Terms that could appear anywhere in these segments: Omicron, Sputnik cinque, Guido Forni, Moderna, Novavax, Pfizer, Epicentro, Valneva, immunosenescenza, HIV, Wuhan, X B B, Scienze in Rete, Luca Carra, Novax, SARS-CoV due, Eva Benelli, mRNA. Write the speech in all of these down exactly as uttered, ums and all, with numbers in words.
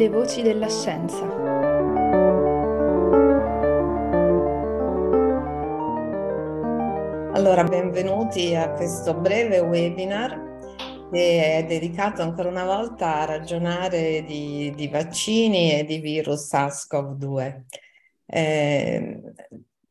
Le voci della scienza. Allora, benvenuti a questo breve webinar che è dedicato ancora una volta a ragionare di, di vaccini e di virus SARS-CoV due. Eh,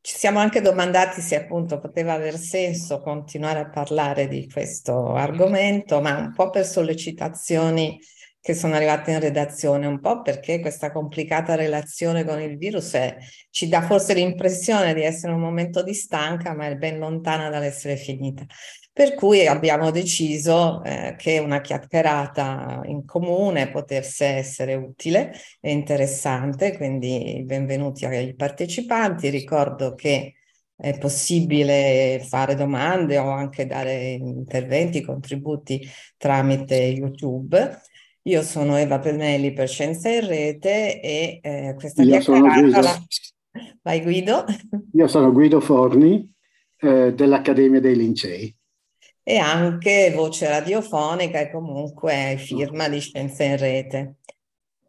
ci siamo anche domandati se appunto poteva aver senso continuare a parlare di questo argomento, ma un po' per sollecitazioni che sono arrivate in redazione, un po' perché questa complicata relazione con il virus è, ci dà forse l'impressione di essere un momento di stanca, ma è ben lontana dall'essere finita. Per cui abbiamo deciso eh, che una chiacchierata in comune potesse essere utile e interessante, quindi benvenuti ai partecipanti. Ricordo che è possibile fare domande o anche dare interventi, contributi tramite YouTube. Io sono Eva Benelli per Scienze in Rete e eh, questa Io chiacchierata la... Vai Guido. Io sono Guido Forni eh, dell'Accademia dei Lincei. E anche voce radiofonica e comunque firma di Scienze in Rete.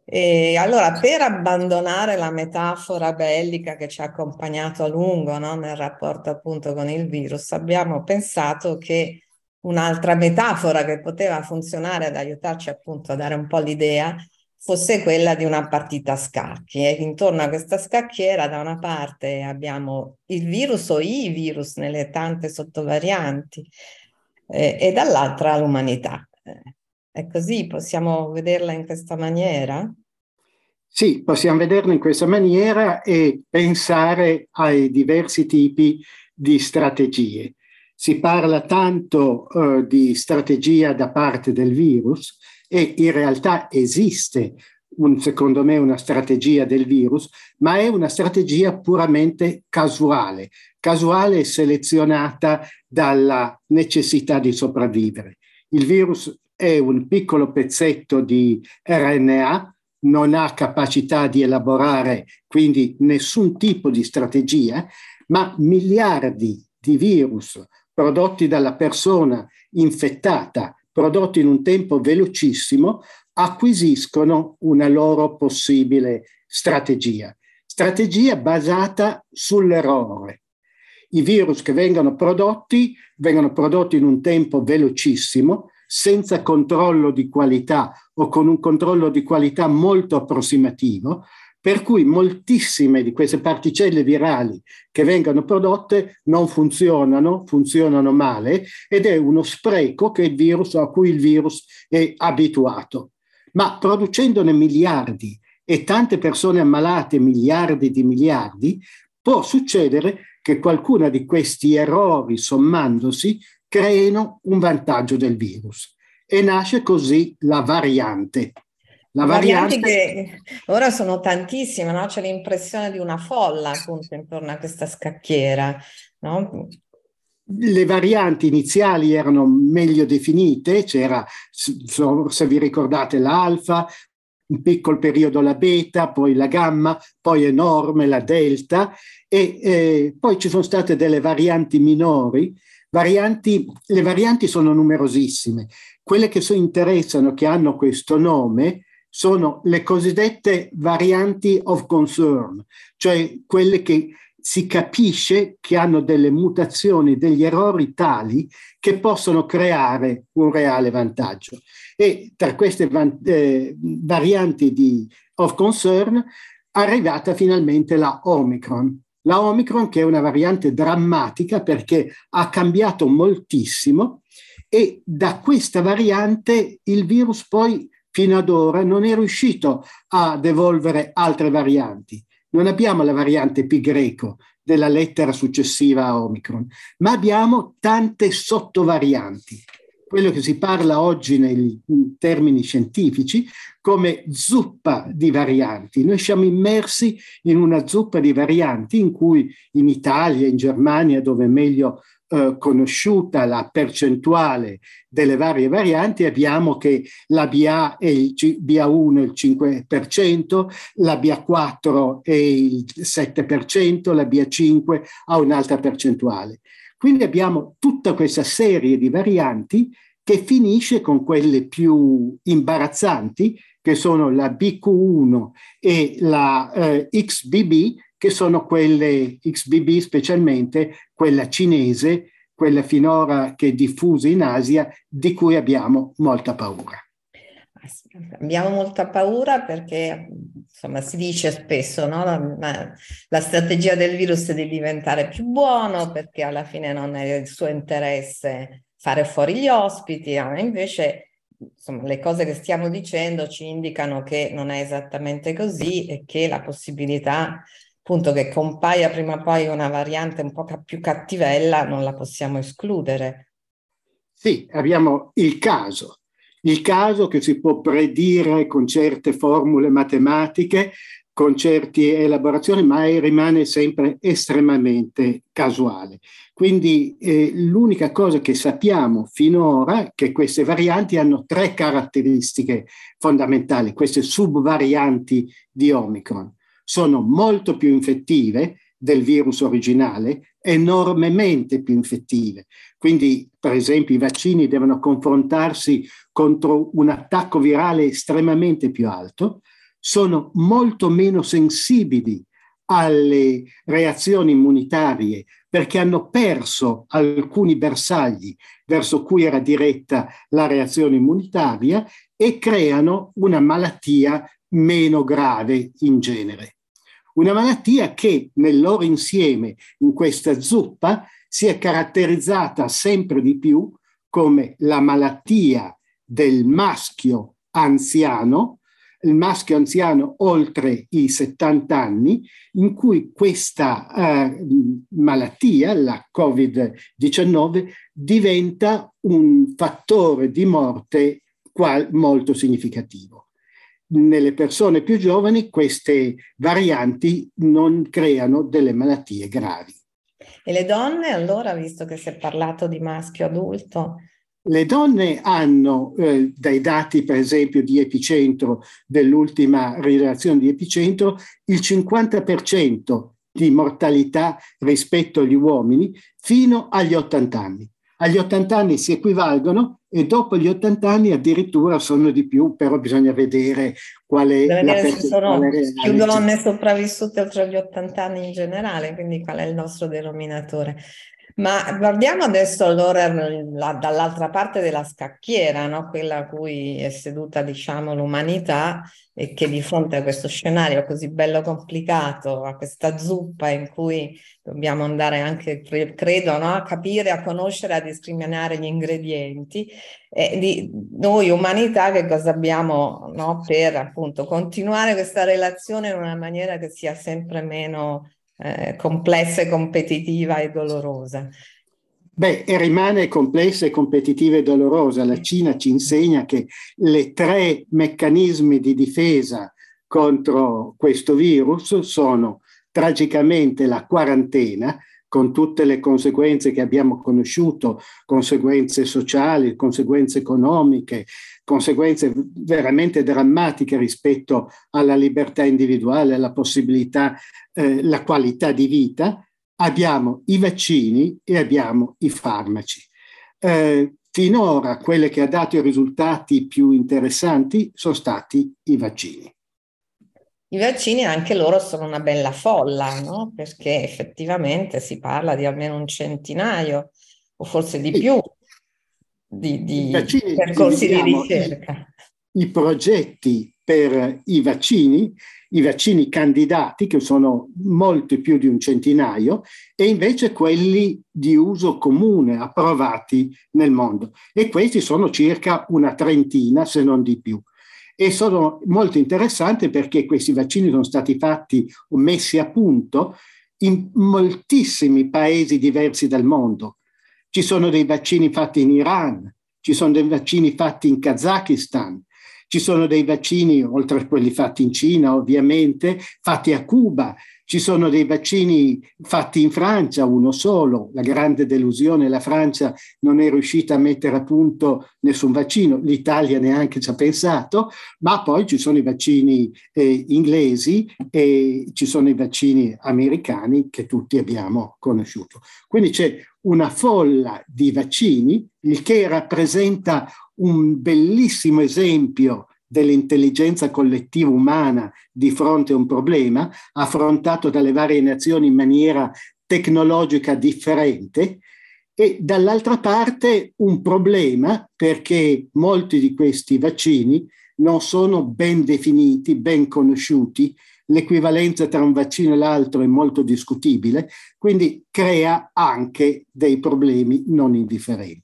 E allora, per abbandonare la metafora bellica che ci ha accompagnato a lungo, no, nel rapporto appunto con il virus, abbiamo pensato che un'altra metafora che poteva funzionare ad aiutarci appunto a dare un po' l'idea fosse quella di una partita a scacchi, e intorno a questa scacchiera da una parte abbiamo il virus o i virus nelle tante sottovarianti eh, e dall'altra l'umanità. È così? Possiamo vederla in questa maniera? Sì, possiamo vederla in questa maniera e pensare ai diversi tipi di strategie. Si parla tanto eh, di strategia da parte del virus e in realtà esiste, un, secondo me, una strategia del virus, ma è una strategia puramente casuale, casuale e selezionata dalla necessità di sopravvivere. Il virus è un piccolo pezzetto di R N A, non ha capacità di elaborare quindi nessun tipo di strategia, ma miliardi di virus prodotti dalla persona infettata, prodotti in un tempo velocissimo, acquisiscono una loro possibile strategia. Strategia basata sull'errore. I virus che vengono prodotti, vengono prodotti in un tempo velocissimo, senza controllo di qualità o con un controllo di qualità molto approssimativo, per cui moltissime di queste particelle virali che vengono prodotte non funzionano, funzionano male, ed è uno spreco che il virus, a cui il virus è abituato. Ma producendone miliardi e tante persone ammalate, miliardi di miliardi, può succedere che qualcuna di questi errori, sommandosi, creino un vantaggio del virus. E nasce così la variante. La variante... varianti che ora sono tantissime, no? C'è l'impressione di una folla appunto intorno a questa scacchiera, no? Le varianti iniziali erano meglio definite, c'era, se vi ricordate, l'alfa, un piccolo periodo la beta, poi la gamma, poi enorme la delta, e eh, poi ci sono state delle varianti minori. Varianti, le varianti sono numerosissime. Quelle che so interessano, che hanno questo nome, sono le cosiddette varianti of concern, cioè quelle che si capisce che hanno delle mutazioni, degli errori tali che possono creare un reale vantaggio. E tra queste van- eh, varianti di of concern è arrivata finalmente la Omicron. La Omicron, che è una variante drammatica perché ha cambiato moltissimo, e da questa variante il virus poi fino ad ora non è riuscito ad evolvere altre varianti. Non abbiamo la variante pi greco della lettera successiva a Omicron, ma abbiamo tante sottovarianti. Quello che si parla oggi nei termini scientifici come zuppa di varianti. Noi siamo immersi in una zuppa di varianti in cui in Italia, in Germania, dove è meglio eh, conosciuta la percentuale delle varie varianti, abbiamo che la B A è il B A uno è il cinque per cento, la B A quattro è il sette per cento, la B A cinque ha un'altra percentuale. Quindi abbiamo tutta questa serie di varianti che finisce con quelle più imbarazzanti, che sono la B Q uno e la eh, X B B, che sono quelle X B B specialmente, quella cinese, quella finora che è diffusa in Asia, di cui abbiamo molta paura. Abbiamo molta paura perché, insomma, si dice spesso, no? la, la strategia del virus è di diventare più buono, perché alla fine non è il suo interesse fare fuori gli ospiti, ma invece, insomma, le cose che stiamo dicendo ci indicano che non è esattamente così e che la possibilità, appunto, che compaia prima o poi una variante un po' più cattivella non la possiamo escludere. Sì, abbiamo il caso. Il caso che si può predire con certe formule matematiche, con certe elaborazioni, ma rimane sempre estremamente casuale. Quindi eh, l'unica cosa che sappiamo finora è che queste varianti hanno tre caratteristiche fondamentali, queste subvarianti di Omicron. Sono molto più infettive del virus originale, enormemente più infettive. Quindi, per esempio, i vaccini devono confrontarsi contro un attacco virale estremamente più alto, sono molto meno sensibili alle reazioni immunitarie perché hanno perso alcuni bersagli verso cui era diretta la reazione immunitaria e creano una malattia meno grave in genere. Una malattia che nel loro insieme, in questa zuppa, si è caratterizzata sempre di più come la malattia del maschio anziano, il maschio anziano oltre i settanta anni, in cui questa eh, malattia, la covid diciannove, diventa un fattore di morte qual- molto significativo. Nelle persone più giovani queste varianti non creano delle malattie gravi. E le donne, allora, visto che si è parlato di maschio adulto? Le donne hanno, eh, dai dati per esempio di Epicentro, dell'ultima relazione di Epicentro, il cinquanta per cento di mortalità rispetto agli uomini fino agli ottanta anni. Agli ottanta anni si equivalgono e dopo gli ottanta anni addirittura sono di più, però bisogna vedere qual è la percentuale. Ci sono più donne sopravvissute oltre gli ottanta anni in generale, quindi qual è il nostro denominatore. Ma guardiamo adesso allora la, dall'altra parte della scacchiera, no? Quella a cui è seduta, diciamo, l'umanità, e che di fronte a questo scenario così bello complicato, a questa zuppa in cui dobbiamo andare anche, credo, no? a capire, a conoscere, a discriminare gli ingredienti. E di, noi umanità che cosa abbiamo, no? Per appunto continuare questa relazione in una maniera che sia sempre meno Eh, complessa, competitiva e dolorosa. Beh, e rimane complessa, competitiva e dolorosa. La Cina ci insegna che le tre meccanismi di difesa contro questo virus sono tragicamente la quarantena, con tutte le conseguenze che abbiamo conosciuto, conseguenze sociali, conseguenze economiche, conseguenze veramente drammatiche rispetto alla libertà individuale, alla possibilità, eh, la qualità di vita. Abbiamo i vaccini e abbiamo i farmaci. Eh, finora quelle che ha dato i risultati più interessanti sono stati i vaccini. I vaccini anche loro sono una bella folla, no? Perché effettivamente si parla di almeno un centinaio o forse di più. Di, di vaccini, percorsi di ricerca. I, I progetti per i vaccini, i vaccini candidati, che sono molti più di un centinaio, e invece quelli di uso comune approvati nel mondo. E questi sono circa una trentina, se non di più. E sono molto interessanti perché questi vaccini sono stati fatti o messi a punto in moltissimi paesi diversi dal mondo. Ci sono dei vaccini fatti in Iran, ci sono dei vaccini fatti in Kazakistan, ci sono dei vaccini, oltre a quelli fatti in Cina ovviamente, fatti a Cuba, ci sono dei vaccini fatti in Francia, uno solo, la grande delusione, la Francia non è riuscita a mettere a punto nessun vaccino, l'Italia neanche ci ha pensato, ma poi ci sono i vaccini eh, inglesi e ci sono i vaccini americani che tutti abbiamo conosciuto. Quindi c'è una folla di vaccini, il che rappresenta un bellissimo esempio dell'intelligenza collettiva umana di fronte a un problema, affrontato dalle varie nazioni in maniera tecnologica differente, e dall'altra parte un problema perché molti di questi vaccini non sono ben definiti, ben conosciuti, l'equivalenza tra un vaccino e l'altro è molto discutibile, quindi crea anche dei problemi non indifferenti.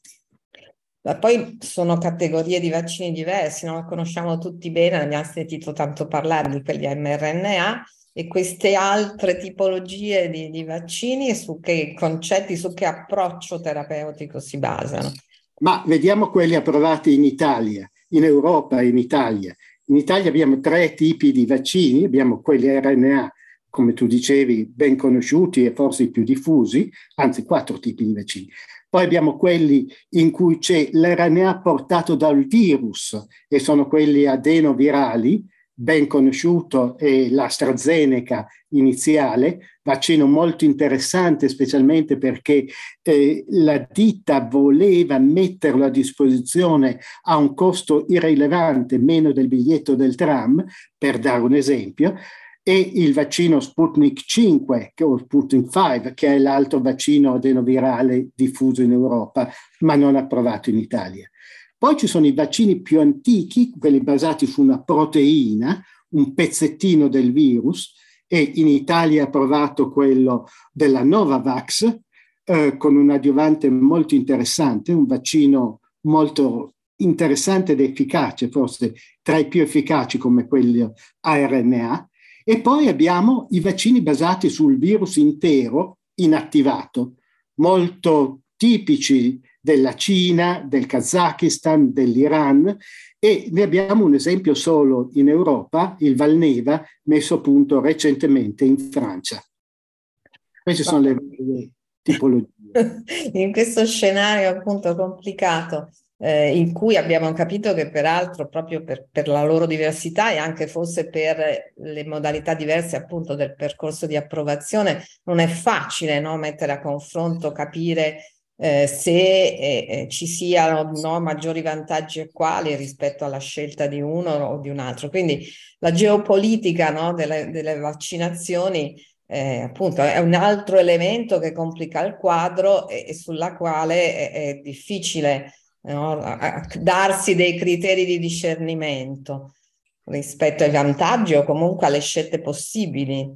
Ma poi sono categorie di vaccini diversi, no? Conosciamo tutti bene, abbiamo sentito tanto parlare di quelli a mRNA e queste altre tipologie di, di vaccini, su che concetti, su che approccio terapeutico si basano? Ma vediamo quelli approvati in Italia, in Europa e in Italia. In Italia abbiamo tre tipi di vaccini, abbiamo quelli a R N A, come tu dicevi, ben conosciuti e forse i più diffusi, anzi quattro tipi di vaccini. Poi abbiamo quelli in cui c'è l'R N A portato dal virus e sono quelli adenovirali, ben conosciuto è l'AstraZeneca iniziale, vaccino molto interessante specialmente perché eh, la ditta voleva metterlo a disposizione a un costo irrilevante, meno del biglietto del tram, per dare un esempio, e il vaccino Sputnik cinque, che, o Sputnik cinque, che è l'altro vaccino adenovirale diffuso in Europa, ma non approvato in Italia. Poi ci sono i vaccini più antichi, quelli basati su una proteina, un pezzettino del virus, e in Italia è approvato quello della Novavax, eh, con un adiuvante molto interessante, un vaccino molto interessante ed efficace, forse tra i più efficaci come quelli a R N A. E poi abbiamo i vaccini basati sul virus intero inattivato, molto tipici della Cina, del Kazakistan, dell'Iran, e ne abbiamo un esempio solo in Europa, il Valneva, messo a punto recentemente in Francia. Queste sono le, le tipologie. In questo scenario appunto complicato, eh, in cui abbiamo capito che peraltro proprio per, per la loro diversità e anche forse per le modalità diverse appunto del percorso di approvazione, non è facile, no, mettere a confronto, capire Eh, se eh, ci siano, no, maggiori vantaggi e quali rispetto alla scelta di uno o di un altro. Quindi la geopolitica, no, delle, delle vaccinazioni eh, appunto è un altro elemento che complica il quadro e, e sulla quale è, è difficile, no, darsi dei criteri di discernimento rispetto ai vantaggi o comunque alle scelte possibili.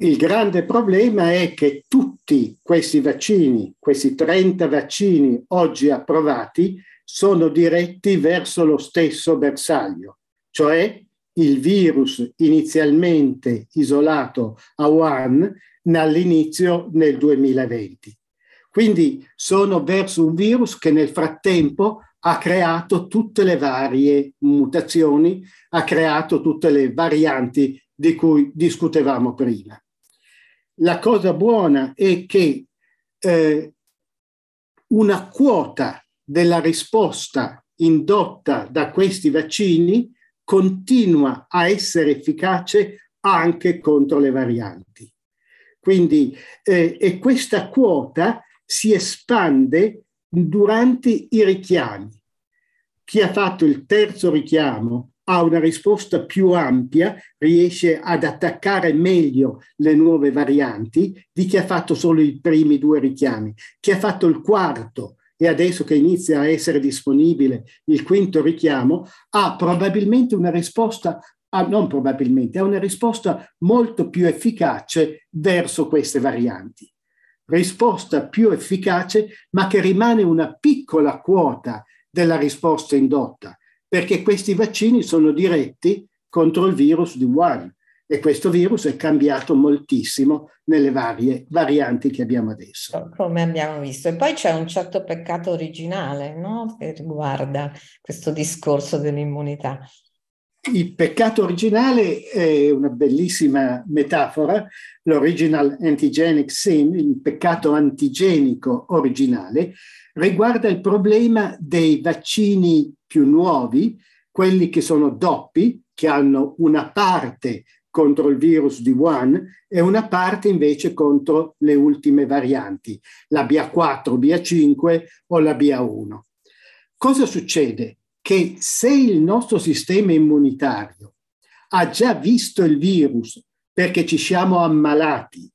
Il grande problema è che tutti questi vaccini, questi trenta vaccini oggi approvati, sono diretti verso lo stesso bersaglio, cioè il virus inizialmente isolato a Wuhan all'inizio nel duemilaventi. Quindi sono verso un virus che nel frattempo ha creato tutte le varie mutazioni, ha creato tutte le varianti di cui discutevamo prima. La cosa buona è che eh, una quota della risposta indotta da questi vaccini continua a essere efficace anche contro le varianti. Quindi, eh, e questa quota si espande durante i richiami. Chi ha fatto il terzo richiamo ha una risposta più ampia, riesce ad attaccare meglio le nuove varianti di chi ha fatto solo i primi due richiami. Chi ha fatto il quarto e adesso che inizia a essere disponibile il quinto richiamo, ha probabilmente una risposta, ah, non probabilmente, ha una risposta molto più efficace verso queste varianti. Risposta più efficace, ma che rimane una piccola quota della risposta indotta, perché questi vaccini sono diretti contro il virus di Wuhan e questo virus è cambiato moltissimo nelle varie varianti che abbiamo adesso. Come abbiamo visto. E poi c'è un certo peccato originale, no? Che riguarda questo discorso dell'immunità. Il peccato originale è una bellissima metafora, l'original antigenic sin, il peccato antigenico originale, riguarda il problema dei vaccini più nuovi, quelli che sono doppi, che hanno una parte contro il virus di Wuhan e una parte invece contro le ultime varianti, la B A quattro, B A cinque o la B A uno. Cosa succede? che se il nostro sistema immunitario ha già visto il virus perché ci siamo ammalati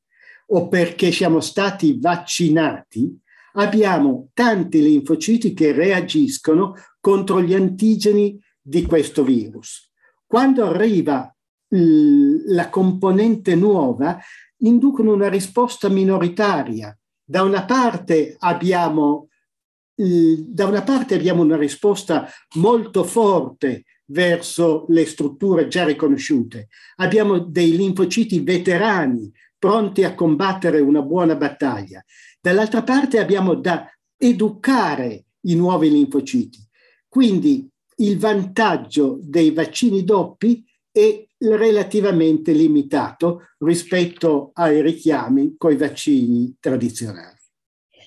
o perché siamo stati vaccinati, abbiamo tanti linfociti che reagiscono contro gli antigeni di questo virus. Quando arriva l- la componente nuova, inducono una risposta minoritaria. Da una parte abbiamo, da una parte abbiamo una risposta molto forte verso le strutture già riconosciute. Abbiamo dei linfociti veterani pronti a combattere una buona battaglia. Dall'altra parte abbiamo da educare i nuovi linfociti. Quindi il vantaggio dei vaccini doppi è relativamente limitato rispetto ai richiami coi vaccini tradizionali.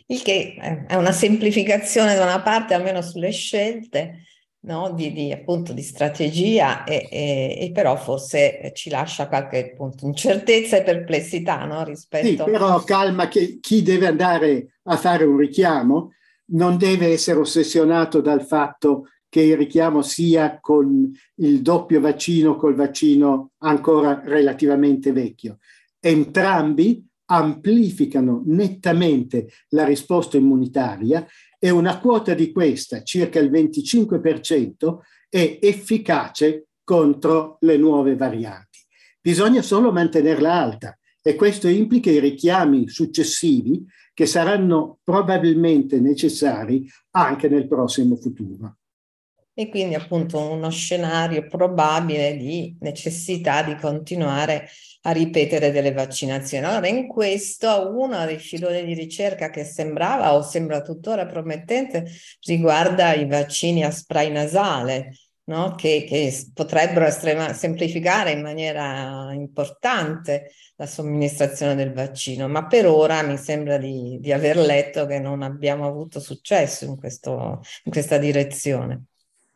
Il che è una semplificazione da una parte, almeno sulle scelte, no? di, di, appunto, di strategia, e, e, e però forse ci lascia qualche punto, incertezza e perplessità, no? rispetto... Sì, però calma, che chi deve andare a fare un richiamo non deve essere ossessionato dal fatto che il richiamo sia con il doppio vaccino, col vaccino ancora relativamente vecchio. Entrambi amplificano nettamente la risposta immunitaria e una quota di questa, circa il venticinque per cento, è efficace contro le nuove varianti. Bisogna solo mantenerla alta, e questo implica i richiami successivi che saranno probabilmente necessari anche nel prossimo futuro. E quindi appunto uno scenario probabile di necessità di continuare a ripetere delle vaccinazioni. Allora, in questo uno dei filoni di ricerca che sembrava o sembra tuttora promettente riguarda i vaccini a spray nasale, no? che, che potrebbero estrema- semplificare in maniera importante la somministrazione del vaccino, ma per ora mi sembra di, di aver letto che non abbiamo avuto successo in, questo, in questa direzione.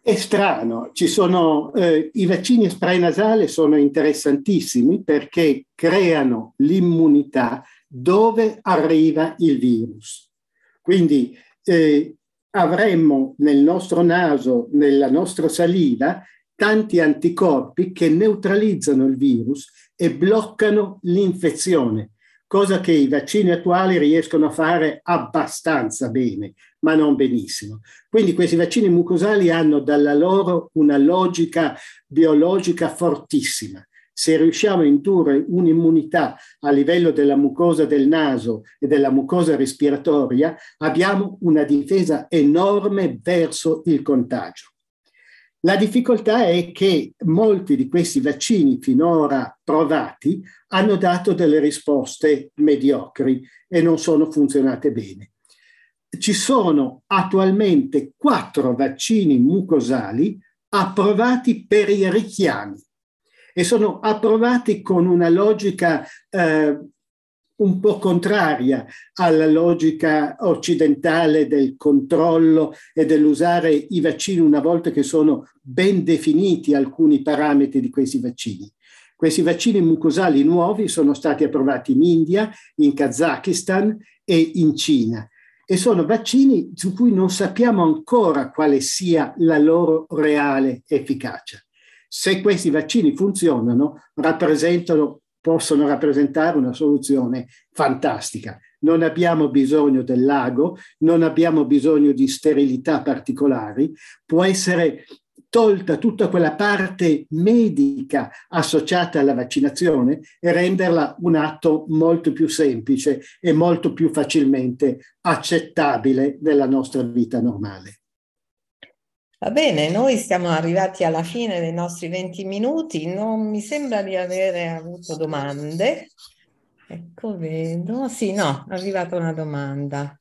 È strano, ci sono eh, i vaccini a spray nasale sono interessantissimi perché creano l'immunità dove arriva il virus. Quindi eh, avremmo nel nostro naso, nella nostra saliva, tanti anticorpi che neutralizzano il virus e bloccano l'infezione, cosa che i vaccini attuali riescono a fare abbastanza bene, ma non benissimo. Quindi questi vaccini mucosali hanno dalla loro una logica biologica fortissima. Se riusciamo a indurre un'immunità a livello della mucosa del naso e della mucosa respiratoria, abbiamo una difesa enorme verso il contagio. La difficoltà è che molti di questi vaccini finora provati hanno dato delle risposte mediocri e non sono funzionate bene. Ci sono attualmente quattro vaccini mucosali approvati per i richiami e sono approvati con una logica eh, un po' contraria alla logica occidentale del controllo e dell'usare i vaccini una volta che sono ben definiti alcuni parametri di questi vaccini. Questi vaccini mucosali nuovi sono stati approvati in India, in Kazakistan e in Cina. E sono vaccini su cui non sappiamo ancora quale sia la loro reale efficacia. Se questi vaccini funzionano, rappresentano, possono rappresentare una soluzione fantastica. Non abbiamo bisogno del lago, non abbiamo bisogno di sterilità particolari, può essere tolta tutta quella parte medica associata alla vaccinazione e renderla un atto molto più semplice e molto più facilmente accettabile nella nostra vita normale. Va bene, noi siamo arrivati alla fine dei nostri venti minuti, non mi sembra di avere avuto domande. Ecco, vedo, sì, no, è arrivata una domanda.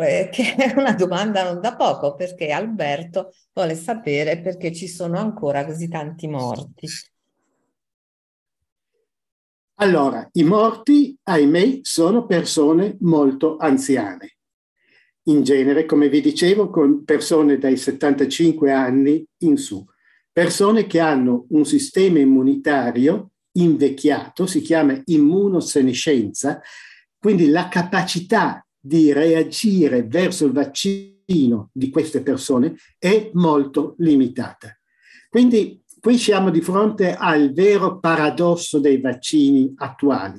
Che è una domanda non da poco, perché Alberto vuole sapere perché ci sono ancora così tanti morti. Allora, i morti, ahimè, sono persone molto anziane. In genere, come vi dicevo, con persone dai settantacinque anni in su. Persone che hanno un sistema immunitario invecchiato, si chiama immunosenescenza, quindi la capacità di reagire verso il vaccino destino di queste persone è molto limitata. Quindi qui siamo di fronte al vero paradosso dei vaccini attuali.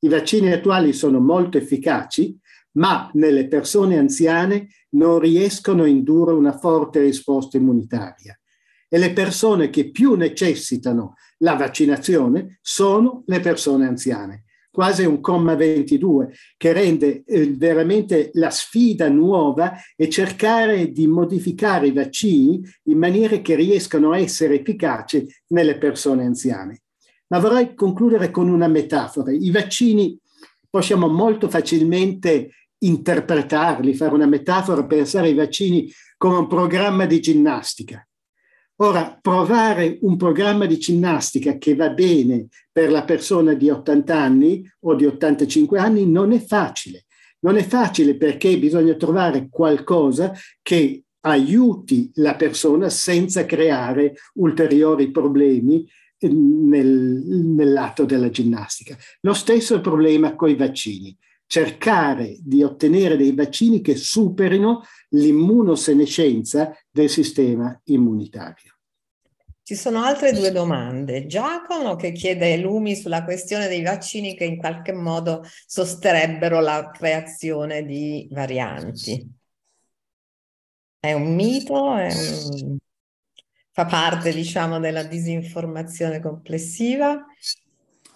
I vaccini attuali sono molto efficaci, ma nelle persone anziane non riescono a indurre una forte risposta immunitaria. E le persone che più necessitano la vaccinazione sono le persone anziane. Quasi un comma ventidue, che rende eh, veramente la sfida nuova e cercare di modificare i vaccini in maniera che riescano a essere efficaci nelle persone anziane. Ma vorrei concludere con una metafora. I vaccini possiamo molto facilmente interpretarli, fare una metafora, pensare ai vaccini come un programma di ginnastica. Ora, provare un programma di ginnastica che va bene per la persona di ottanta anni o di ottantacinque anni non è facile. Non è facile perché bisogna trovare qualcosa che aiuti la persona senza creare ulteriori problemi nel, nell'atto della ginnastica. Lo stesso è il problema con i vaccini. Cercare di ottenere dei vaccini che superino l'immunosenescenza del sistema immunitario. Ci sono altre due domande. Giacomo che chiede lumi sulla questione dei vaccini che in qualche modo sosterrebbero la creazione di varianti. È un mito? È un... Fa parte, diciamo, della disinformazione complessiva?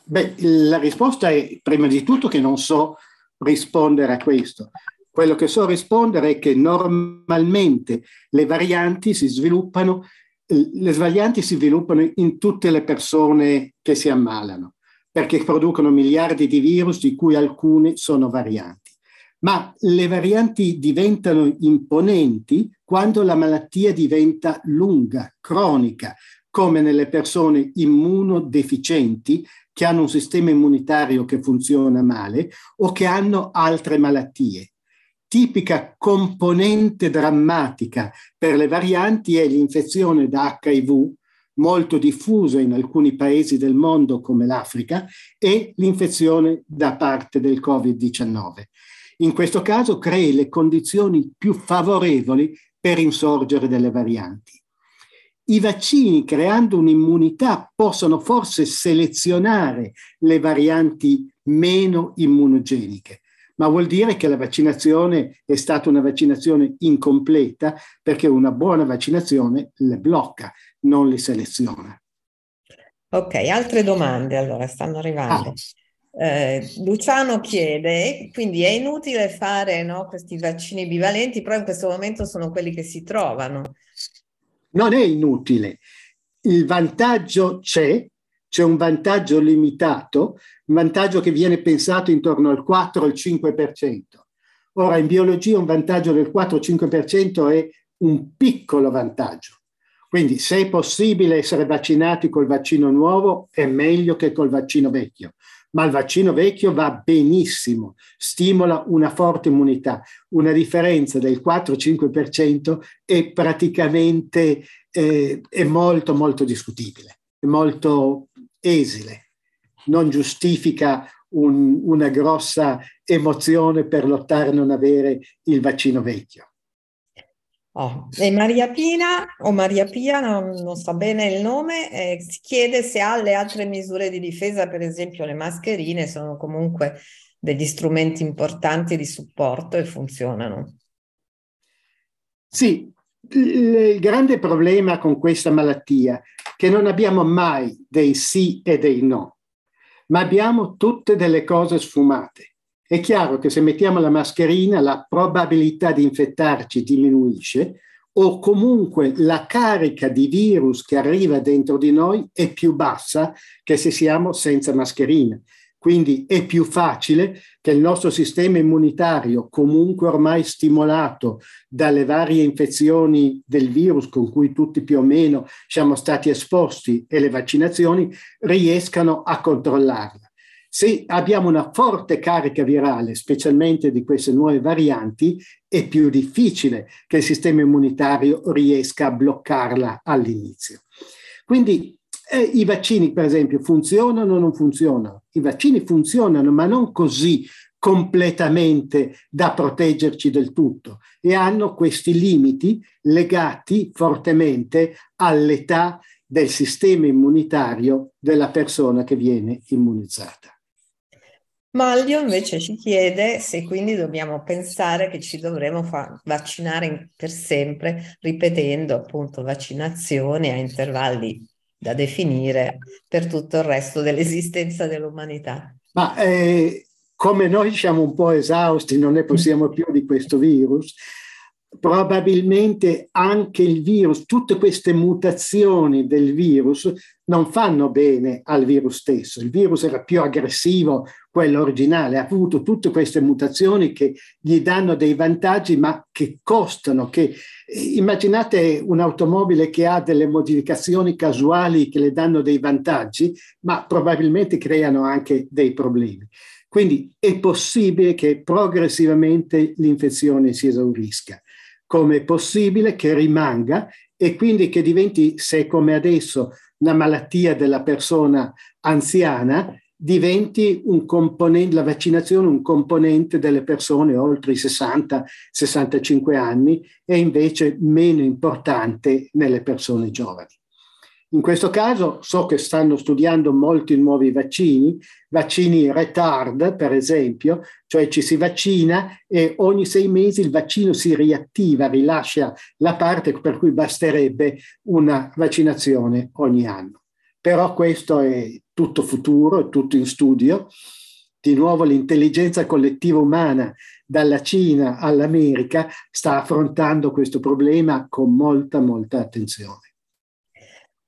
Beh, la risposta è prima di tutto che non so rispondere a questo. Quello che so rispondere è che normalmente le varianti si sviluppano, le varianti si sviluppano in tutte le persone che si ammalano, perché producono miliardi di virus di cui alcune sono varianti. Ma le varianti diventano imponenti quando la malattia diventa lunga, cronica, come nelle persone immunodeficienti che hanno un sistema immunitario che funziona male o che hanno altre malattie. Tipica componente drammatica per le varianti è l'infezione da acca i vu, molto diffusa in alcuni paesi del mondo come l'Africa, e l'infezione da parte del covid diciannove. In questo caso crei le condizioni più favorevoli per insorgere delle varianti. I vaccini, creando un'immunità, possono forse selezionare le varianti meno immunogeniche, ma vuol dire che la vaccinazione è stata una vaccinazione incompleta, perché una buona vaccinazione le blocca, non le seleziona. Ok, altre domande allora stanno arrivando. Ah. Eh, Luciano chiede, quindi è inutile fare, no, questi vaccini bivalenti, però in questo momento sono quelli che si trovano. Non è inutile. Il vantaggio c'è, c'è un vantaggio limitato, un vantaggio che viene pensato intorno al quattro al cinque per cento. Ora, in biologia un vantaggio del quattro cinque per cento è un piccolo vantaggio. Quindi se è possibile essere vaccinati col vaccino nuovo è meglio che col vaccino vecchio. Ma il vaccino vecchio va benissimo, stimola una forte immunità. Una differenza del quattro cinque per cento è praticamente eh, è molto molto discutibile, è molto esile, non giustifica un, una grossa emozione per lottare a non avere il vaccino vecchio. Oh. E Maria Pina o Maria Pia, non, non so bene il nome, eh, si chiede se ha le altre misure di difesa, per esempio le mascherine, sono comunque degli strumenti importanti di supporto e funzionano. Sì, il grande problema con questa malattia è che non abbiamo mai dei sì e dei no, ma abbiamo tutte delle cose sfumate. È chiaro che se mettiamo la mascherina la probabilità di infettarci diminuisce o comunque la carica di virus che arriva dentro di noi è più bassa che se siamo senza mascherina. Quindi è più facile che il nostro sistema immunitario, comunque ormai stimolato dalle varie infezioni del virus con cui tutti più o meno siamo stati esposti e le vaccinazioni, riescano a controllarla. Se abbiamo una forte carica virale, specialmente di queste nuove varianti, è più difficile che il sistema immunitario riesca a bloccarla all'inizio. Quindi eh, i vaccini, per esempio, funzionano o non funzionano? I vaccini funzionano, ma non così completamente da proteggerci del tutto, e hanno questi limiti legati fortemente all'età del sistema immunitario della persona che viene immunizzata. Maglio invece ci chiede se quindi dobbiamo pensare che ci dovremo fa- vaccinare per sempre, ripetendo appunto vaccinazioni a intervalli da definire per tutto il resto dell'esistenza dell'umanità. Ma eh, come noi siamo un po' esausti, non ne possiamo più di questo virus, probabilmente anche il virus, tutte queste mutazioni del virus non fanno bene al virus stesso. Il virus era più aggressivo, quello originale, ha avuto tutte queste mutazioni che gli danno dei vantaggi ma che costano. Che, immaginate un'automobile che ha delle modificazioni casuali che le danno dei vantaggi ma probabilmente creano anche dei problemi. Quindi è possibile che progressivamente l'infezione si esaurisca, come è possibile che rimanga e quindi che diventi, se come adesso una malattia della persona anziana, diventi un componente, la vaccinazione un componente delle persone oltre i sessanta sessantacinque anni e invece meno importante nelle persone giovani. In questo caso so che stanno studiando molti nuovi vaccini, vaccini retard per esempio, cioè ci si vaccina e ogni sei mesi il vaccino si riattiva, rilascia la parte per cui basterebbe una vaccinazione ogni anno. Però questo è tutto futuro, è tutto in studio. Di nuovo l'intelligenza collettiva umana dalla Cina all'America sta affrontando questo problema con molta molta attenzione.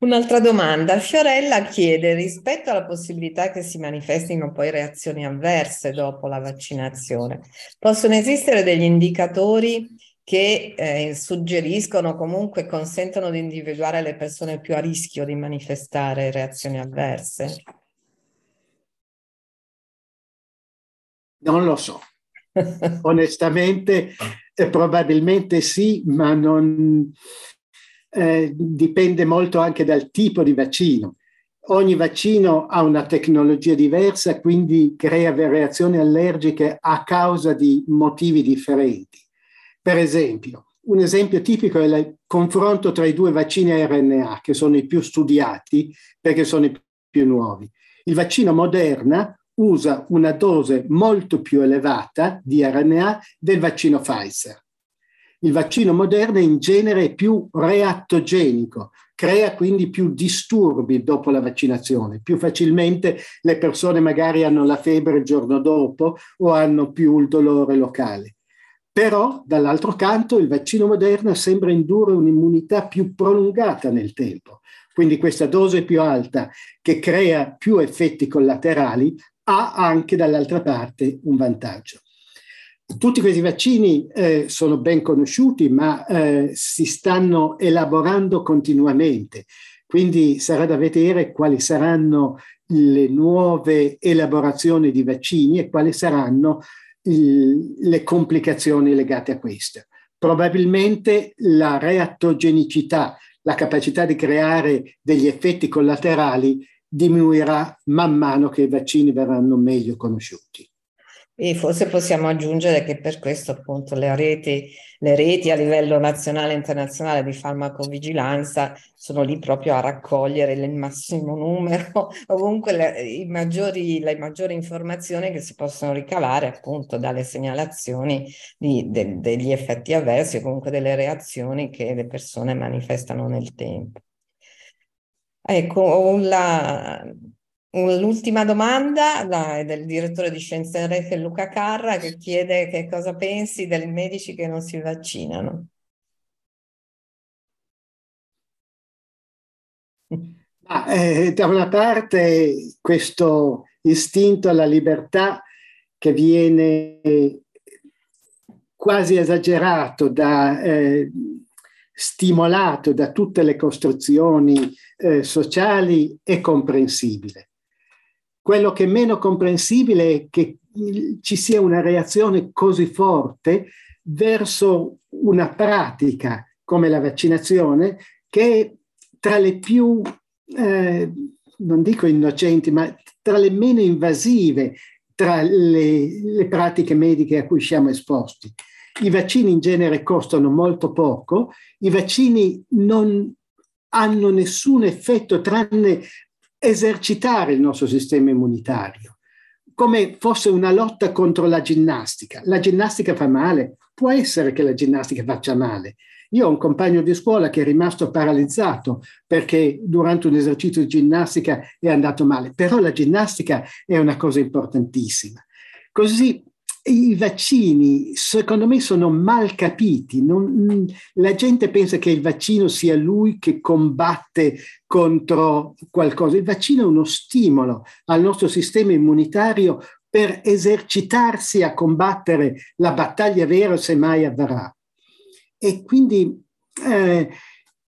Un'altra domanda. Fiorella chiede, rispetto alla possibilità che si manifestino poi reazioni avverse dopo la vaccinazione, possono esistere degli indicatori che eh, suggeriscono, comunque consentono di individuare le persone più a rischio di manifestare reazioni avverse? Non lo so. Onestamente, eh, probabilmente sì, ma non... Eh, dipende molto anche dal tipo di vaccino. Ogni vaccino ha una tecnologia diversa, quindi crea reazioni allergiche a causa di motivi differenti. Per esempio, un esempio tipico è il confronto tra i due vaccini a R N A, che sono i più studiati perché sono i più nuovi. Il vaccino Moderna usa una dose molto più elevata di R N A del vaccino Pfizer. Il vaccino Moderna in genere è più reattogenico, crea quindi più disturbi dopo la vaccinazione. Più facilmente le persone magari hanno la febbre il giorno dopo o hanno più il dolore locale. Però, dall'altro canto, il vaccino Moderna sembra indurre un'immunità più prolungata nel tempo. Quindi questa dose più alta, che crea più effetti collaterali, ha anche dall'altra parte un vantaggio. Tutti questi vaccini eh, sono ben conosciuti, ma eh, si stanno elaborando continuamente, quindi sarà da vedere quali saranno le nuove elaborazioni di vaccini e quali saranno il, le complicazioni legate a questo. Probabilmente la reattogenicità, la capacità di creare degli effetti collaterali diminuirà man mano che i vaccini verranno meglio conosciuti. E forse possiamo aggiungere che per questo appunto le reti, le reti a livello nazionale e internazionale di farmacovigilanza sono lì proprio a raccogliere il massimo numero, ovunque le, i maggiori, le maggiori informazioni che si possono ricavare appunto dalle segnalazioni di, de, degli effetti avversi o comunque delle reazioni che le persone manifestano nel tempo. Ecco, la... L'ultima domanda è del direttore di Scienze in Rete Luca Carra, che chiede che cosa pensi dei medici che non si vaccinano. Ah, eh, da una parte questo istinto alla libertà che viene quasi esagerato da... Eh, stimolato da tutte le costruzioni eh, sociali è comprensibile. Quello che è meno comprensibile è che ci sia una reazione così forte verso una pratica come la vaccinazione, che è tra le più, eh, non dico innocenti, ma tra le meno invasive, tra le, le pratiche mediche a cui siamo esposti. I vaccini in genere costano molto poco, i vaccini non hanno nessun effetto tranne esercitare il nostro sistema immunitario, come fosse una lotta contro la ginnastica. La ginnastica fa male? Può essere che la ginnastica faccia male. Io ho un compagno di scuola che è rimasto paralizzato perché durante un esercizio di ginnastica è andato male, però la ginnastica è una cosa importantissima. Così i vaccini, secondo me, sono mal capiti. Non, la gente pensa che il vaccino sia lui che combatte contro qualcosa. Il vaccino è uno stimolo al nostro sistema immunitario per esercitarsi a combattere la battaglia vera, se mai avverrà. E quindi, eh,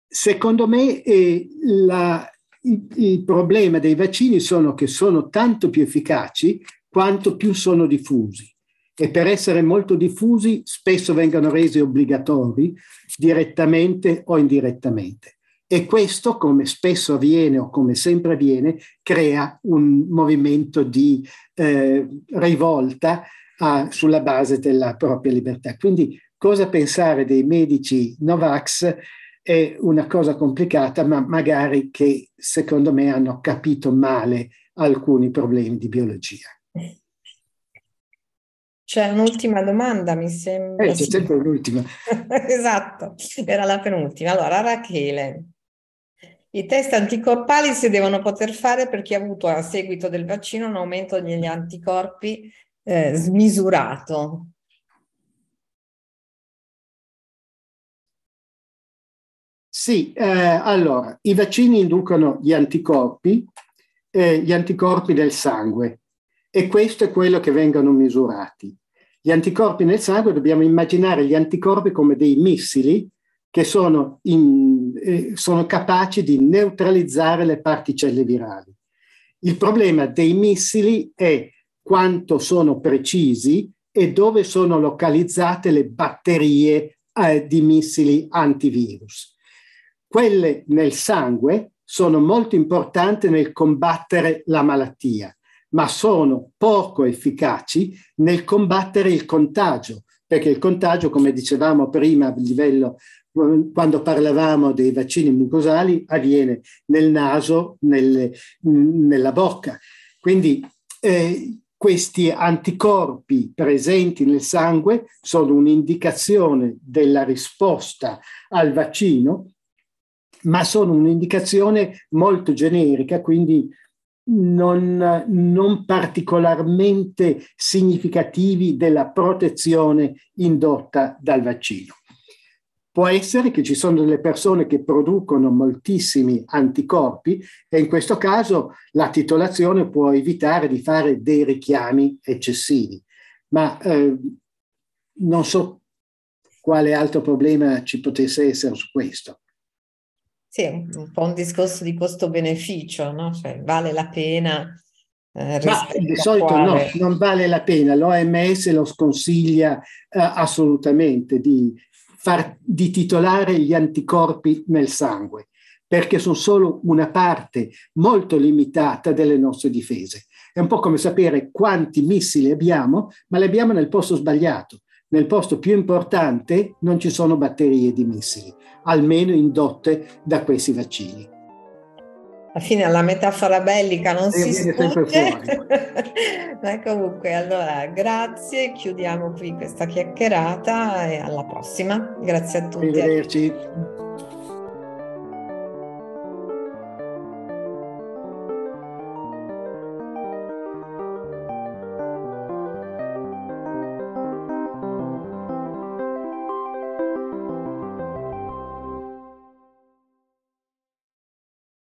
secondo me, eh, la, il, il problema dei vaccini sono che sono tanto più efficaci quanto più sono diffusi. E per essere molto diffusi spesso vengono resi obbligatori direttamente o indirettamente. E questo, come spesso avviene o come sempre avviene, crea un movimento di eh, rivolta a, sulla base della propria libertà. Quindi cosa pensare dei medici Novax è una cosa complicata, ma magari che secondo me hanno capito male alcuni problemi di biologia. C'è un'ultima domanda, mi sembra. Eh, c'è sempre un'ultima. Esatto, era la penultima. Allora, Rachele, i test anticorpali si devono poter fare per chi ha avuto a seguito del vaccino un aumento degli anticorpi eh, smisurato. Sì, eh, allora, i vaccini inducono gli anticorpi, eh, gli anticorpi del sangue, e questo è quello che vengono misurati. Gli anticorpi nel sangue, dobbiamo immaginare gli anticorpi come dei missili che sono, in, eh, sono capaci di neutralizzare le particelle virali. Il problema dei missili è quanto sono precisi e dove sono localizzate le batterie eh, di missili antivirus. Quelle nel sangue sono molto importanti nel combattere la malattia, ma sono poco efficaci nel combattere il contagio, perché il contagio, come dicevamo prima a livello, quando parlavamo dei vaccini mucosali, avviene nel naso, nel, nella bocca. Quindi eh, questi anticorpi presenti nel sangue sono un'indicazione della risposta al vaccino, ma sono un'indicazione molto generica, quindi Non, non particolarmente significativi della protezione indotta dal vaccino. Può essere che ci sono delle persone che producono moltissimi anticorpi e in questo caso la titolazione può evitare di fare dei richiami eccessivi, ma eh, non so quale altro problema ci potesse essere su questo. Sì, un po' un discorso di costo-beneficio, no? Cioè, vale la pena? Eh, Ma di solito quale... no, non vale la pena. L'O M S lo sconsiglia eh, assolutamente di, far, di titolare gli anticorpi nel sangue, perché sono solo una parte molto limitata delle nostre difese. È un po' come sapere quanti missili abbiamo, ma li abbiamo nel posto sbagliato. Nel posto più importante non ci sono batterie di missili, almeno indotte da questi vaccini. Alla fine la metafora bellica non e si sfugge. Ma comunque, allora, grazie, chiudiamo qui questa chiacchierata e alla prossima. Grazie a tutti. Arrivederci.